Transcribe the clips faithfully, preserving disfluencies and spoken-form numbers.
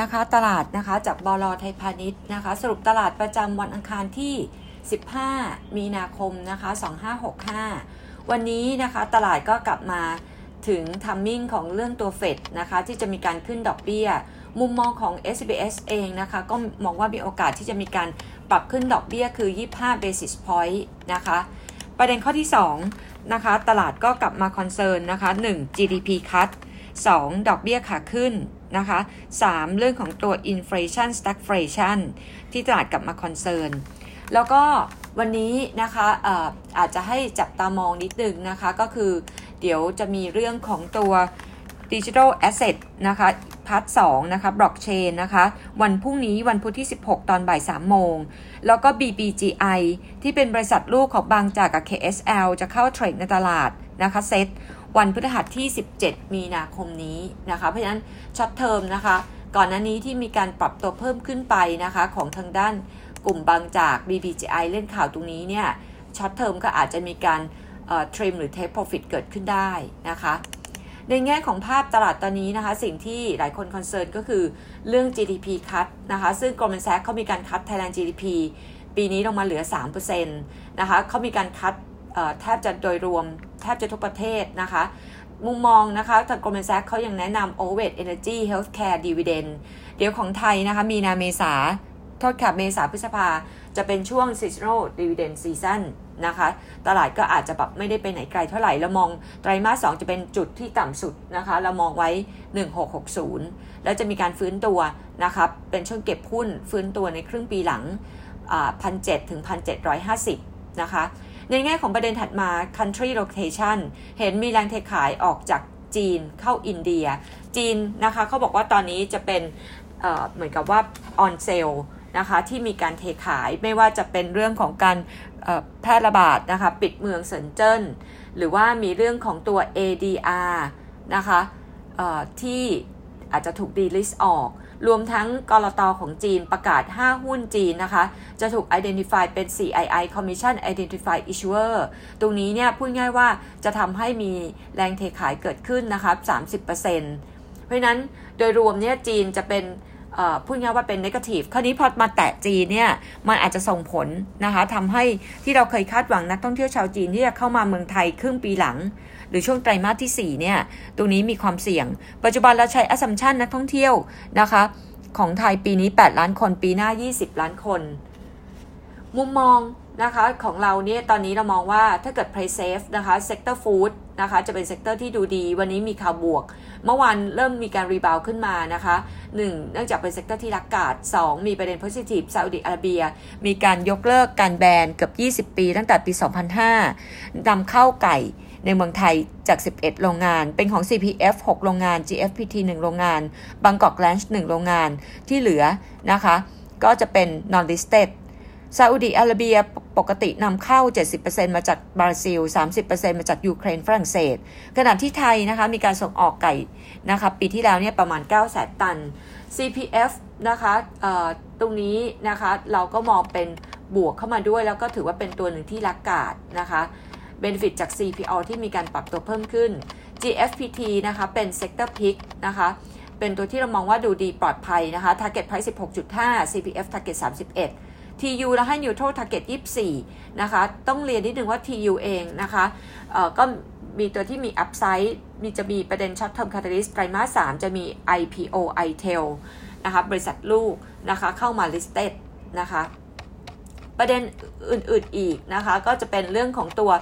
นะคะตลาดนะคะจากบล.ไทยพาณิชย์นะคะสรุปตลาดประจำวันอังคารที่สิบห้ามีนาคมนะคะสองห้าหกห้าวันนี้นะคะตลาดก็กลับมาถึงทัมมิ่งของเรื่องตัวเฟดนะคะที่จะมีการขึ้นดอกเบี้ยมุมมองของ เอส ซี บี เอส เองนะคะก็มองว่ามีโอกาสที่จะมีการปรับขึ้นดอกเบี้ยคือยี่สิบห้าเบสิสพอยต์นะคะประเด็นข้อที่สองนะคะตลาดก็กลับมาคอนเซิร์นนะคะหนึ่ง จี ดี พี คัท สองดอกเบี้ยขาขึ้นนะคะสามเรื่องของตัว inflation stagflation ที่ตลาดกลับมาคอนเซิร์นแล้วก็วันนี้นะคะเอ่ออาจจะให้จับตามองนิดนึงนะคะก็คือเดี๋ยวจะมีเรื่องของตัว Digital Asset นะคะพาร์ทสองนะคะ Blockchain นะคะวันพรุ่งนี้วันพุธที่สิบหกตอนบ่าย สามโมงแล้วก็ บี บี จี ไอ ที่เป็นบริษัทลูกของบางจากกับ เค เอส แอล จะเข้าเทรดในตลาดนะคะเซตวันพฤหัสที่สิบเจ็ดมีนาคมนี้นะคะเพราะฉะนั้นช็อตเทอมนะคะก่อนหน้านี้ที่มีการปรับตัวเพิ่มขึ้นไปนะคะของทางด้านกลุ่มบางจาก บี บี จี ไอ เล่นข่าวตรงนี้เนี่ยช็อตเทอมก็อาจจะมีการเอ่อ trim หรือ take profit เกิดขึ้นได้นะคะในแง่ของภาพตลาดตอนนี้นะคะสิ่งที่หลายคนคอนเซิร์นก็คือเรื่อง จี ดี พี cut นะคะซึ่ง Goldman Sachs เขามีการ cut Thailand จี ดี พี ปีนี้ลงมาเหลือ สามเปอร์เซ็นต์ นะคะเขามีการ cut เอ่อแทบจะโดยรวมแทบจะทุกประเทศนะคะมุมมองนะคะทาง Goldman Sachs เขายังแนะนำ Overweight Energy Healthcare Dividend เดี๋ยวของไทยนะคะมีนาเมษาโทษค่ะเมษาพฤษภาจะเป็นช่วง Seasonal Dividend Season นะคะตลาดก็อาจจะแบบไม่ได้ไปไหนไกลเท่าไหร่เรามองไตรมาสสองจะเป็นจุดที่ต่ำสุดนะคะเรามองไว้หนึ่งพันหกร้อยหกสิบแล้วจะมีการฟื้นตัวนะคะเป็นช่วงเก็บหุ้นฟื้นตัวในครึ่งปีหลังอ่า หนึ่งพันเจ็ดร้อยถึงหนึ่งพันเจ็ดร้อยห้าสิบ นะคะในแง่ของประเด็นถัดมา Country Rotation เห็นมีแรงเทขายออกจากจีนเข้าอินเดียจีนนะคะเขาบอกว่าตอนนี้จะเป็นเอ่อเหมือนกับว่า on saleนะคะที่มีการเทขายไม่ว่าจะเป็นเรื่องของการแพร่ระบาดนะคะปิดเมืองเซินเจิ้นหรือว่ามีเรื่องของตัว เอ ดี อาร์ นะคะที่อาจจะถูก delist ออกรวมทั้งกลต.ของจีนประกาศห้าหุ้นจีนนะคะจะถูก identify เป็น ซี ไอ ไอ Commission Identify Issuer ตรงนี้เนี่ยพูดง่ายว่าจะทำให้มีแรงเทขายเกิดขึ้นนะคะ สามสิบเปอร์เซ็นต์ เพราะนั้นโดยรวมเนี่ยจีนจะเป็นพูดง่ายว่าเป็นเนกาทีฟคราวนี้พอมาแตะจีนเนี่ยมันอาจจะส่งผลนะคะทำให้ที่เราเคยคาดหวังนักท่องเที่ยวชาวจีนที่จะเข้ามาเมืองไทยครึ่งปีหลังหรือช่วงไตรมาสที่สี่เนี่ยตรงนี้มีความเสี่ยงปัจจุบันเราใช้ assumption นักท่องเที่ยวนะคะของไทยปีนี้แปดล้านคนปีหน้ายี่สิบล้านคนมุมมองนะคะของเราเนี่ยตอนนี้เรามองว่าถ้าเกิด play safe นะคะ sector food นะคะจะเป็นเซกเตอร์ที่ดูดีวันนี้มีข่าวบวกเมื่อวานเริ่มมีการรีบาวขึ้นมานะคะหนึ่งเนื่องจากเป็นเซกเตอร์ที่รักกาดสองมีประเด็น positive ซาอุดิอาระเบียมีการยกเลิกการแบนเกือบยี่สิบปีตั้งแต่ปีสองพันห้านำเข้าไก่ในเมืองไทยจากสิบเอ็ดโรงงานเป็นของ ซี พี เอฟ หกโรงงาน จี เอฟ พี ที หนึ่งโรงงาน Bangkok Ranch หนึ่งโรงงานที่เหลือนะคะก็จะเป็น non listedซาอุดิอาระเบียปกตินำเข้า เจ็ดสิบเปอร์เซ็นต์ มาจากบราซิล สามสิบเปอร์เซ็นต์ มาจากยูเครนฝรั่งเศสขณะที่ไทยนะคะมีการส่งออกไก่นะคะปีที่แล้วเนี่ยประมาณ เก้าแสนตัน ซี พี เอฟ นะคะเอ่อตรงนี้นะคะเราก็มองเป็นบวกเข้ามาด้วยแล้วก็ถือว่าเป็นตัวหนึ่งที่รักกาดนะคะเบนฟิตจาก ซี พี โอ ที่มีการปรับตัวเพิ่มขึ้น จี เอฟ พี ที นะคะเป็นเซกเตอร์พิกนะคะเป็นตัวที่เรามองว่าดูดีปลอดภัยนะคะ target price สิบหกจุดห้า ซี พี เอฟ target สามสิบเอ็ดที ยู แล้วให้ Neutral Target ยี่สิบสี่นะคะต้องเรียนนิดนึงว่า ที ยู เองนะคะเอ่อก็มีตัวที่มี Upside มีจะมีประเด็น Short Term Catalyst ไตรมาสสามจะมี ไอ พี โอ ไอ ที อี แอล นะคะบริษัทลูกนะคะเข้ามา listed นะคะประเด็นอื่นๆอีกนะคะก็จะเป็นเรื่องของตัว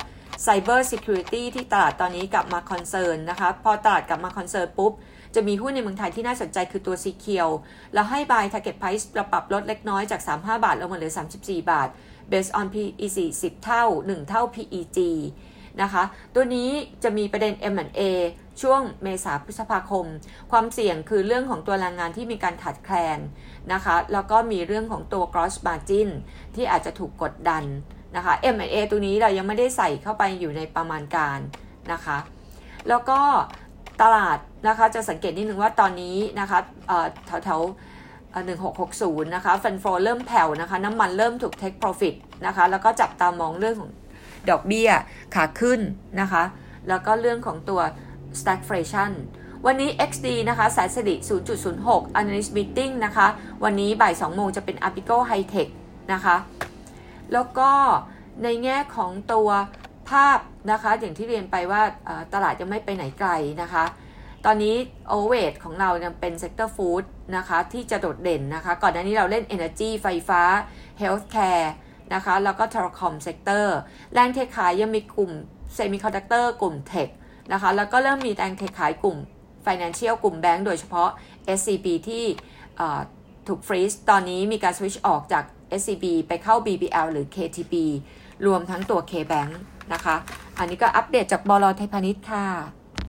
Cyber Security ที่ตลาดตอนนี้กลับมา concern นะคะพอตลาดกลับมา concern ปุ๊บจะมีหุ้นในเมืองไทยที่น่าสนใจคือตัว ซี คิว เราให้ buy target price ปรับปรับลดเล็กน้อยจากสามสิบห้าบาทลงมาเหลือสามสิบสี่บาท based on พี อี สี่สิบเท่าหนึ่งเท่า พี อี จี นะคะตัวนี้จะมีประเด็น เอ็ม แอนด์ เอ ช่วงเมษาพฤษภาคมความเสี่ยงคือเรื่องของตัวแรงงานที่มีการขาดแคลนนะคะแล้วก็มีเรื่องของตัว gross margin ที่อาจจะถูกกดดันนะคะ เอ็ม แอนด์ เอ ตัวนี้เรายังไม่ได้ใส่เข้าไปอยู่ในประมาณการนะคะแล้วก็ตลาดนะคะจะสังเกตนิดนึงว่าตอนนี้นะคะแถวแถวหนึ่งพันหกร้อยหกสิบนะคะฟันโฟเริ่มแผ่วนะคะน้ำมันเริ่มถูก take profit นะคะแล้วก็จับตามองเรื่องของดอกเบี้ยขาขึ้นนะคะแล้วก็เรื่องของตัว stagflation วันนี้ เอ็กซ์ ดี นะคะสายสดิ ศูนย์จุดศูนย์หก Analyst Meeting นะคะวันนี้บ่ายสองโมงจะเป็น Apico High Tech นะคะแล้วก็ในแง่ของตัวภาพนะคะอย่างที่เรียนไปว่าตลาดยังไม่ไปไหนไกลนะคะตอนนี้โอเวทของเราเป็นเซกเตอร์ฟู้ดนะคะที่จะโดดเด่นนะคะก่อนหน้านี้เราเล่น Energy ไฟฟ้า Healthcare นะคะแล้วก็ Telecom Sector แรงเทขายยังมีกลุ่ม Semiconductor กลุ่ม Tech นะคะแล้วก็เริ่มมีแรงเทขายกลุ่ม Financial กลุ่ม Bank โดยเฉพาะ เอส ซี บี ที่ถูกฟรีซตอนนี้มีการ Switch ออกจาก เอส ซี บี ไปเข้า บี บี แอล หรือ เค ที บี รวมทั้งตัว K bank นะคะอันนี้ก็อัปเดตจากบล.ไทยพาณิชย์ค่ะ